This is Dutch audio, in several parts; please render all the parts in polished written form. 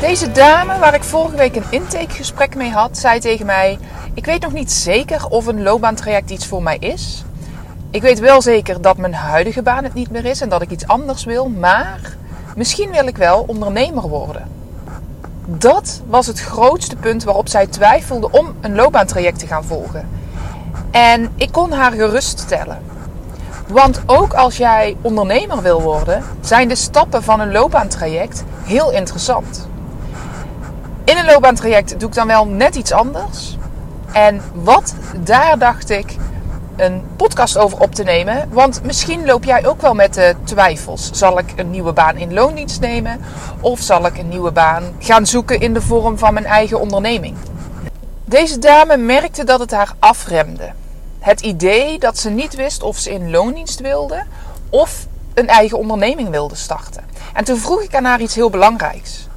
Deze dame waar ik vorige week een intakegesprek mee had, zei tegen mij: ik weet nog niet zeker of een loopbaantraject iets voor mij is. Ik weet wel zeker dat mijn huidige baan het niet meer is en dat ik iets anders wil. Maar misschien wil ik wel ondernemer worden. Dat was het grootste punt waarop zij twijfelde om een loopbaantraject te gaan volgen. En ik kon haar geruststellen. Want ook als jij ondernemer wil worden, zijn de stappen van een loopbaantraject heel interessant. In een loopbaantraject doe ik dan wel net iets anders. En wat daar dacht ik een podcast over op te nemen. Want misschien loop jij ook wel met de twijfels. Zal ik een nieuwe baan in loondienst nemen? Of zal ik een nieuwe baan gaan zoeken in de vorm van mijn eigen onderneming? Deze dame merkte dat het haar afremde. Het idee dat ze niet wist of ze in loondienst wilde of een eigen onderneming wilde starten. En toen vroeg ik aan haar iets heel belangrijks.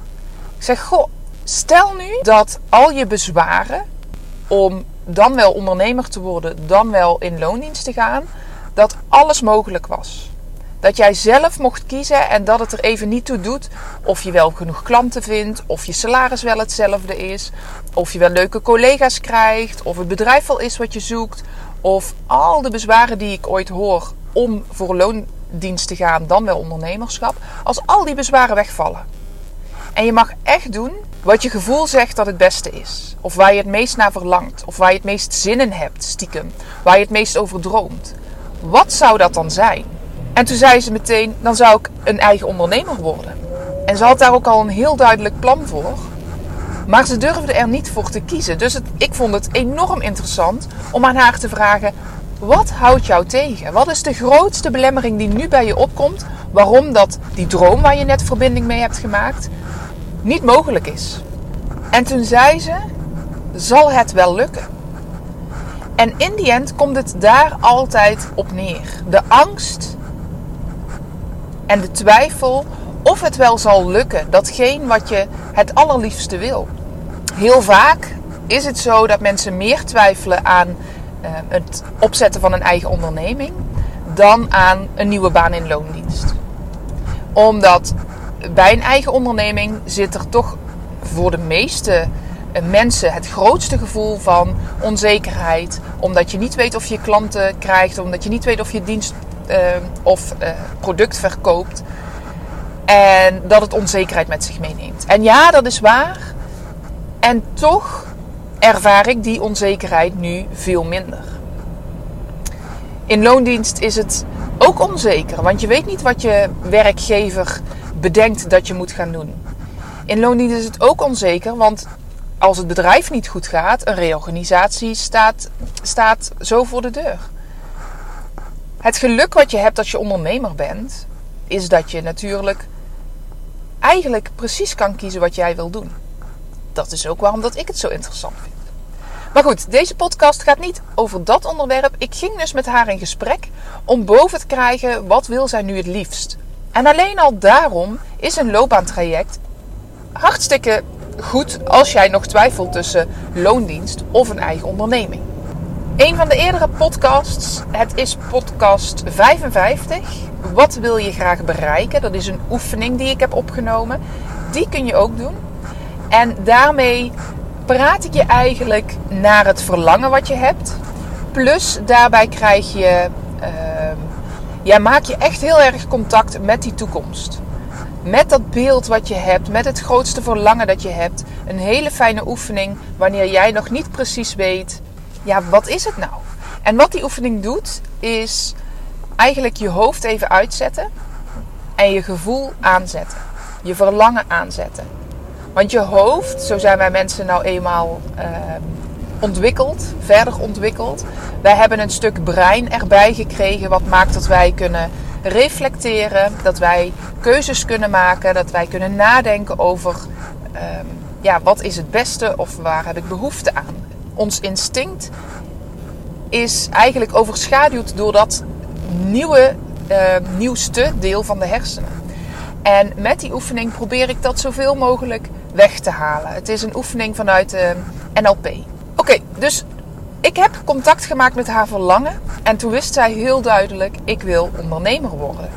Ik zeg: goh, stel nu dat al je bezwaren om dan wel ondernemer te worden, dan wel in loondienst te gaan, dat alles mogelijk was. Dat jij zelf mocht kiezen en dat het er even niet toe doet of je wel genoeg klanten vindt, of je salaris wel hetzelfde is, of je wel leuke collega's krijgt, of het bedrijf wel is wat je zoekt, of al de bezwaren die ik ooit hoor om voor loondienst te gaan, dan wel ondernemerschap. Als al die bezwaren wegvallen. En je mag echt doen wat je gevoel zegt dat het beste is. Of waar je het meest naar verlangt. Of waar je het meest zin in hebt, stiekem. Waar je het meest over droomt. Wat zou dat dan zijn? En toen zei ze meteen: dan zou ik een eigen ondernemer worden. En ze had daar ook al een heel duidelijk plan voor. Maar ze durfde er niet voor te kiezen. Dus ik vond het enorm interessant om aan haar te vragen: wat houdt jou tegen? Wat is de grootste belemmering die nu bij je opkomt? Waarom dat die droom waar je net verbinding mee hebt gemaakt niet mogelijk is? En toen zei ze: zal het wel lukken? En in die end komt het daar altijd op neer. De angst en de twijfel of het wel zal lukken. Datgene wat je het allerliefste wil. Heel vaak is het zo dat mensen meer twijfelen aan het opzetten van een eigen onderneming dan aan een nieuwe baan in loondienst. Omdat bij een eigen onderneming zit er toch voor de meeste mensen het grootste gevoel van onzekerheid. Omdat je niet weet of je klanten krijgt. Omdat je niet weet of je dienst of product verkoopt. En dat het onzekerheid met zich meeneemt. En ja, dat is waar. En toch ervaar ik die onzekerheid nu veel minder. In loondienst is het ook onzeker. Want je weet niet wat je werkgever bedenkt dat je moet gaan doen. In loondienst is het ook onzeker. Want als het bedrijf niet goed gaat, een reorganisatie staat zo voor de deur. Het geluk wat je hebt als je ondernemer bent, is dat je natuurlijk eigenlijk precies kan kiezen wat jij wil doen. Dat is ook waarom dat ik het zo interessant vind. Maar goed, deze podcast gaat niet over dat onderwerp. Ik ging dus met haar in gesprek om boven te krijgen: wat wil zij nu het liefst? En alleen al daarom is een loopbaantraject hartstikke goed als jij nog twijfelt tussen loondienst of een eigen onderneming. Een van de eerdere podcasts, het is podcast 55, wat wil je graag bereiken? Dat is een oefening die ik heb opgenomen. Die kun je ook doen. En daarmee praat ik je eigenlijk naar het verlangen wat je hebt. Plus daarbij krijg je, maak je echt heel erg contact met die toekomst. Met dat beeld wat je hebt, met het grootste verlangen dat je hebt. Een hele fijne oefening wanneer jij nog niet precies weet: ja, wat is het nou? En wat die oefening doet, is eigenlijk je hoofd even uitzetten en je gevoel aanzetten. Je verlangen aanzetten. Want je hoofd, zo zijn wij mensen nou eenmaal verder ontwikkeld. Wij hebben een stuk brein erbij gekregen wat maakt dat wij kunnen reflecteren, dat wij keuzes kunnen maken, dat wij kunnen nadenken over wat is het beste of waar heb ik behoefte aan. Ons instinct is eigenlijk overschaduwd door dat nieuwste deel van de hersenen. En met die oefening probeer ik dat zoveel mogelijk weg te halen. Het is een oefening vanuit NLP. Oké, dus ik heb contact gemaakt met haar verlangen. En toen wist zij heel duidelijk, ik wil ondernemer worden.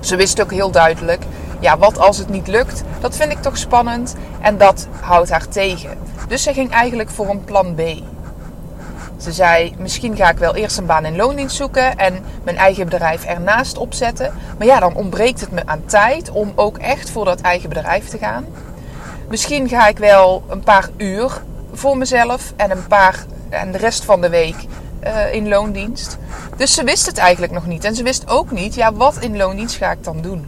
Ze wist ook heel duidelijk, ja, wat als het niet lukt? Dat vind ik toch spannend. En dat houdt haar tegen. Dus ze ging eigenlijk voor een plan B. Ze zei, misschien ga ik wel eerst een baan in loondienst zoeken en mijn eigen bedrijf ernaast opzetten. Maar ja, dan ontbreekt het me aan tijd om ook echt voor dat eigen bedrijf te gaan. Misschien ga ik wel een paar uur voor mezelf en de rest van de week in loondienst. Dus ze wist het eigenlijk nog niet. En ze wist ook niet, ja, wat in loondienst ga ik dan doen?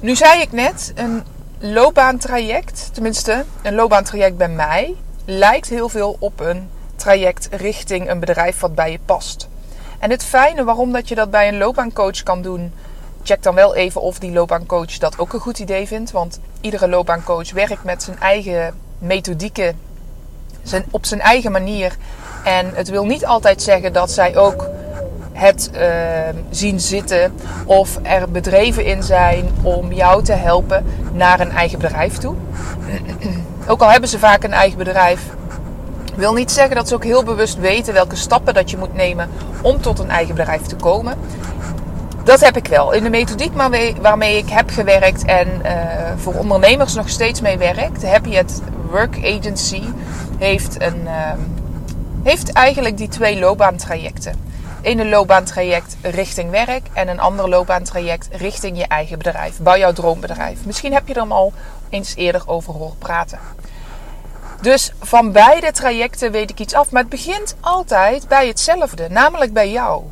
Nu zei ik net, een loopbaantraject, tenminste een loopbaantraject bij mij, lijkt heel veel op een traject richting een bedrijf wat bij je past. En het fijne waarom dat je dat bij een loopbaancoach kan doen, check dan wel even of die loopbaancoach dat ook een goed idee vindt. Want iedere loopbaancoach werkt met zijn eigen methodieken, op zijn eigen manier. En het wil niet altijd zeggen dat zij ook het zien zitten of er bedreven in zijn om jou te helpen naar een eigen bedrijf toe. Ook al hebben ze vaak een eigen bedrijf, wil niet zeggen dat ze ook heel bewust weten welke stappen dat je moet nemen om tot een eigen bedrijf te komen. Dat heb ik wel. In de methodiek waarmee ik heb gewerkt en voor ondernemers nog steeds mee werkt, Happy at Work Agency heeft eigenlijk die twee loopbaantrajecten. Eén loopbaantraject richting werk en een ander loopbaantraject richting je eigen bedrijf. Bouw jouw droombedrijf. Misschien heb je er hem al eens eerder over horen praten. Dus van beide trajecten weet ik iets af. Maar het begint altijd bij hetzelfde, namelijk bij jou.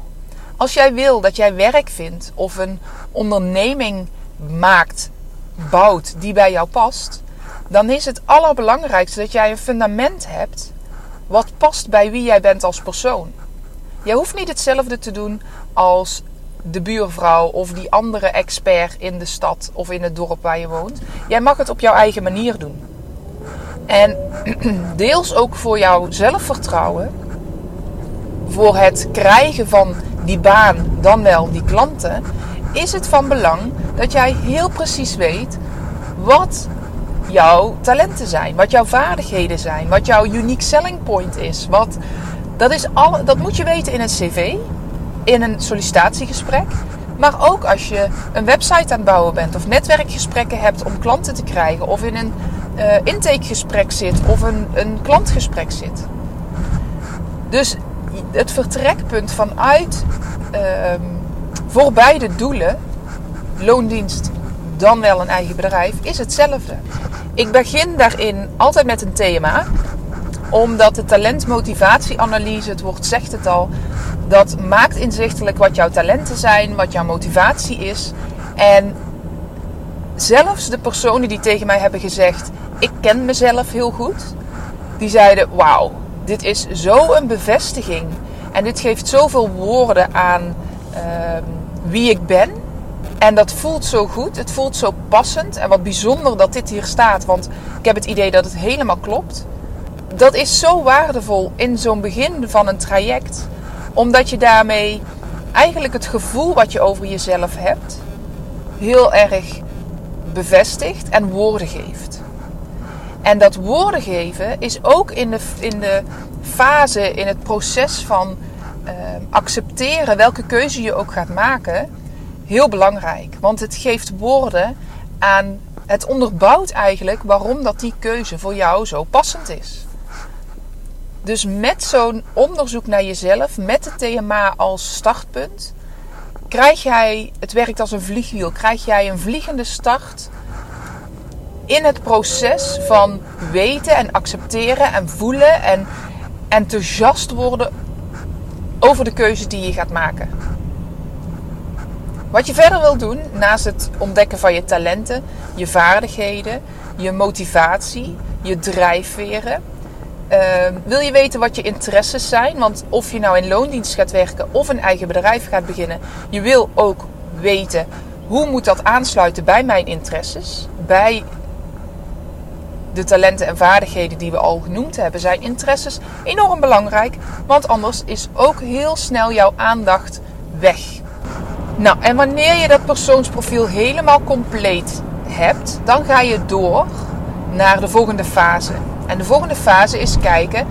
Als jij wil dat jij werk vindt of een onderneming bouwt die bij jou past, dan is het allerbelangrijkste dat jij een fundament hebt wat past bij wie jij bent als persoon. Jij hoeft niet hetzelfde te doen als de buurvrouw of die andere expert in de stad of in het dorp waar je woont. Jij mag het op jouw eigen manier doen. En deels ook voor jouw zelfvertrouwen, voor het krijgen van die baan, dan wel die klanten, is het van belang dat jij heel precies weet wat jouw talenten zijn, wat jouw vaardigheden zijn, wat jouw unique selling point is. Dat moet je weten in een cv, in een sollicitatiegesprek, maar ook als je een website aan het bouwen bent of netwerkgesprekken hebt om klanten te krijgen of in een intakegesprek zit of een klantgesprek zit. Dus het vertrekpunt vanuit voor beide doelen, loondienst dan wel een eigen bedrijf, is hetzelfde. Ik begin daarin altijd met een TMA, omdat de talentmotivatieanalyse, het woord zegt het al, dat maakt inzichtelijk wat jouw talenten zijn, wat jouw motivatie is. En zelfs de personen die tegen mij hebben gezegd, ik ken mezelf heel goed, die zeiden, wauw, dit is zo'n bevestiging. En dit geeft zoveel woorden aan wie ik ben. En dat voelt zo goed, het voelt zo passend. En wat bijzonder dat dit hier staat, want ik heb het idee dat het helemaal klopt. Dat is zo waardevol in zo'n begin van een traject. Omdat je daarmee eigenlijk het gevoel wat je over jezelf hebt heel erg bevestigt en woorden geeft. En dat woorden geven is ook in de fase, in het proces van accepteren welke keuze je ook gaat maken, heel belangrijk. Want het geeft woorden aan, het onderbouwt eigenlijk waarom dat die keuze voor jou zo passend is. Dus met zo'n onderzoek naar jezelf, met de TMA als startpunt, krijg jij, het werkt als een vliegwiel, krijg jij een vliegende start in het proces van weten en accepteren en voelen en enthousiast worden over de keuze die je gaat maken. Wat je verder wil doen, naast het ontdekken van je talenten, je vaardigheden, je motivatie, je drijfveren, Wil je weten wat je interesses zijn? Want of je nou in loondienst gaat werken of een eigen bedrijf gaat beginnen. Je wil ook weten, hoe moet dat aansluiten bij mijn interesses? Bij de talenten en vaardigheden die we al genoemd hebben, zijn interesses enorm belangrijk. Want anders is ook heel snel jouw aandacht weg. Nou, en wanneer je dat persoonsprofiel helemaal compleet hebt, dan ga je door naar de volgende fase. En de volgende fase is kijken,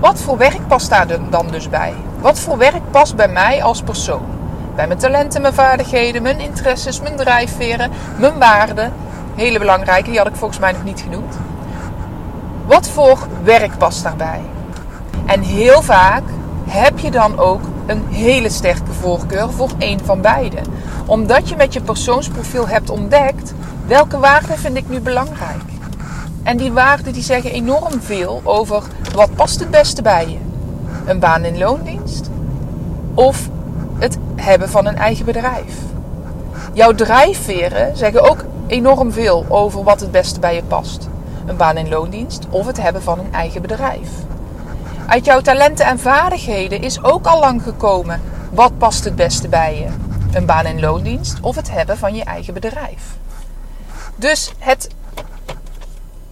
wat voor werk past daar dan dus bij? Wat voor werk past bij mij als persoon? Bij mijn talenten, mijn vaardigheden, mijn interesses, mijn drijfveren, mijn waarden. Hele belangrijke, die had ik volgens mij nog niet genoemd. Wat voor werk past daarbij? En heel vaak heb je dan ook een hele sterke voorkeur voor één van beide. Omdat je met je persoonsprofiel hebt ontdekt, welke waarden vind ik nu belangrijk? En die waarden die zeggen enorm veel over wat past het beste bij je. Een baan in loondienst of het hebben van een eigen bedrijf. Jouw drijfveren zeggen ook enorm veel over wat het beste bij je past. Een baan in loondienst of het hebben van een eigen bedrijf. Uit jouw talenten en vaardigheden is ook al lang gekomen wat past het beste bij je. Een baan in loondienst of het hebben van je eigen bedrijf. Dus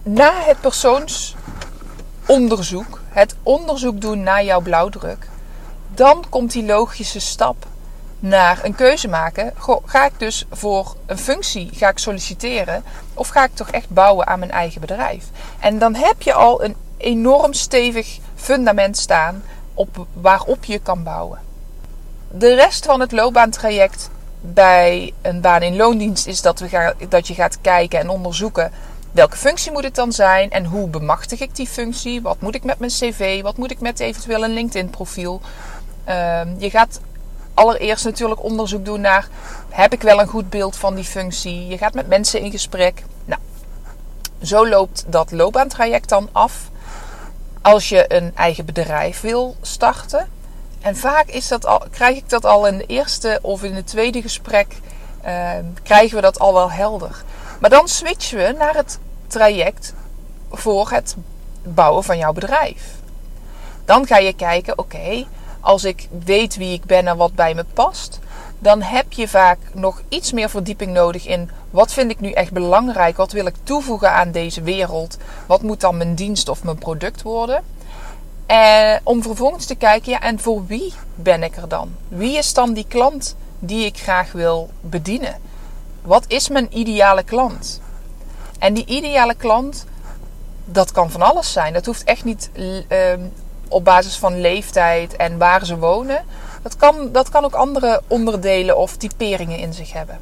na het persoonsonderzoek, het onderzoek doen naar jouw blauwdruk, dan komt die logische stap naar een keuze maken. Ga ik dus voor een functie, ga ik solliciteren of ga ik toch echt bouwen aan mijn eigen bedrijf? En dan heb je al een enorm stevig fundament staan waarop je kan bouwen. De rest van het loopbaantraject bij een baan in loondienst is dat je gaat kijken en onderzoeken. Welke functie moet het dan zijn en hoe bemachtig ik die functie? Wat moet ik met mijn cv? Wat moet ik met eventueel een LinkedIn-profiel? Je gaat allereerst natuurlijk onderzoek doen naar, heb ik wel een goed beeld van die functie? Je gaat met mensen in gesprek. Nou, zo loopt dat loopbaantraject dan af. Als je een eigen bedrijf wil starten. En vaak is dat al, krijg ik dat al in de eerste of in het tweede gesprek, krijgen we dat al wel helder. Maar dan switchen we naar het traject voor het bouwen van jouw bedrijf. Dan ga je kijken, oké, als ik weet wie ik ben en wat bij me past, dan heb je vaak nog iets meer verdieping nodig in wat vind ik nu echt belangrijk, wat wil ik toevoegen aan deze wereld, wat moet dan mijn dienst of mijn product worden. En om vervolgens te kijken, en voor wie ben ik er dan? Wie is dan die klant die ik graag wil bedienen? Wat is mijn ideale klant? En die ideale klant, dat kan van alles zijn. Dat hoeft echt niet op basis van leeftijd en waar ze wonen. Dat kan ook andere onderdelen of typeringen in zich hebben.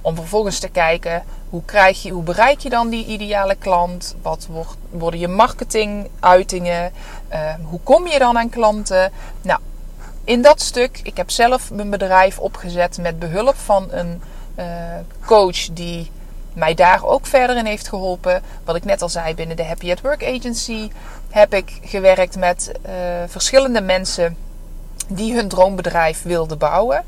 Om vervolgens te kijken, hoe bereik je dan die ideale klant? Wat worden je marketinguitingen? Hoe kom je dan aan klanten? Nou, in dat stuk, ik heb zelf mijn bedrijf opgezet met behulp van een coach die mij daar ook verder in heeft geholpen. Wat ik net al zei, binnen de Happy at Work Agency heb ik gewerkt met verschillende mensen die hun droombedrijf wilden bouwen.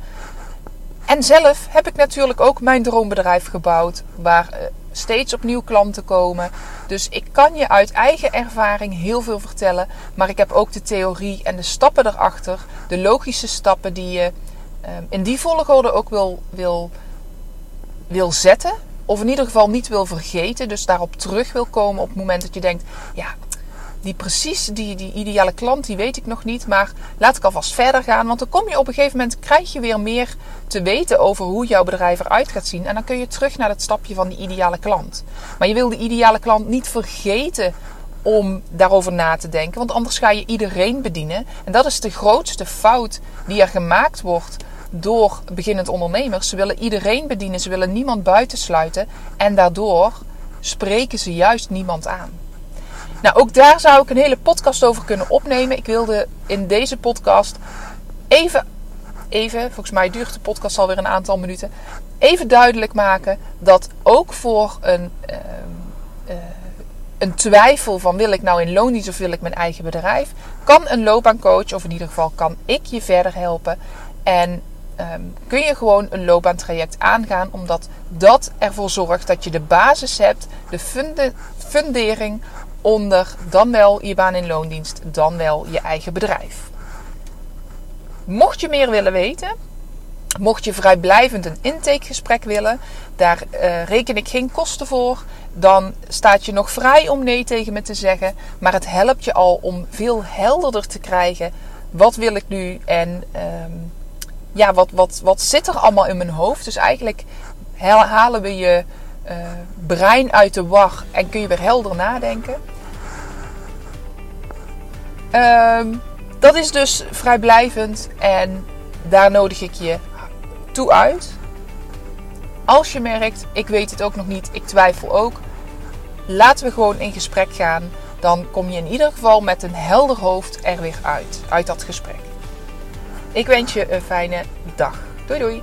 En zelf heb ik natuurlijk ook mijn droombedrijf gebouwd, waar steeds opnieuw klanten komen. Dus ik kan je uit eigen ervaring heel veel vertellen, maar ik heb ook de theorie en de stappen erachter, de logische stappen die je in die volgorde ook wil zetten, of in ieder geval niet wil vergeten, dus daarop terug wil komen op het moment dat je denkt, ja, die ideale klant, die weet ik nog niet, maar laat ik alvast verder gaan, want dan kom je op een gegeven moment, krijg je weer meer te weten over hoe jouw bedrijf eruit gaat zien, en dan kun je terug naar dat stapje van die ideale klant. Maar je wil de ideale klant niet vergeten om daarover na te denken, want anders ga je iedereen bedienen, en dat is de grootste fout die er gemaakt wordt door beginnend ondernemers. Ze willen iedereen bedienen, ze willen niemand buitensluiten. En daardoor spreken ze juist niemand aan. Nou, ook daar zou ik een hele podcast over kunnen opnemen. Ik wilde in deze podcast even, volgens mij duurt de podcast alweer een aantal minuten, even duidelijk maken dat ook voor een twijfel van wil ik nou in loondienst of wil ik mijn eigen bedrijf, kan een loopbaancoach, of in ieder geval kan ik je verder helpen. En kun je gewoon een loopbaantraject aangaan, omdat dat ervoor zorgt dat je de basis hebt, de fundering onder dan wel je baan in loondienst, dan wel je eigen bedrijf. Mocht je meer willen weten, mocht je vrijblijvend een intakegesprek willen, daar reken ik geen kosten voor, dan staat je nog vrij om nee tegen me te zeggen. Maar het helpt je al om veel helderder te krijgen, wat wil ik nu en wat zit er allemaal in mijn hoofd. Dus eigenlijk halen we je brein uit de war en kun je weer helder nadenken. Dat is dus vrijblijvend en daar nodig ik je toe uit. Als je merkt, ik weet het ook nog niet, ik twijfel ook. Laten we gewoon in gesprek gaan. Dan kom je in ieder geval met een helder hoofd er weer uit dat gesprek. Ik wens je een fijne dag. Doei doei!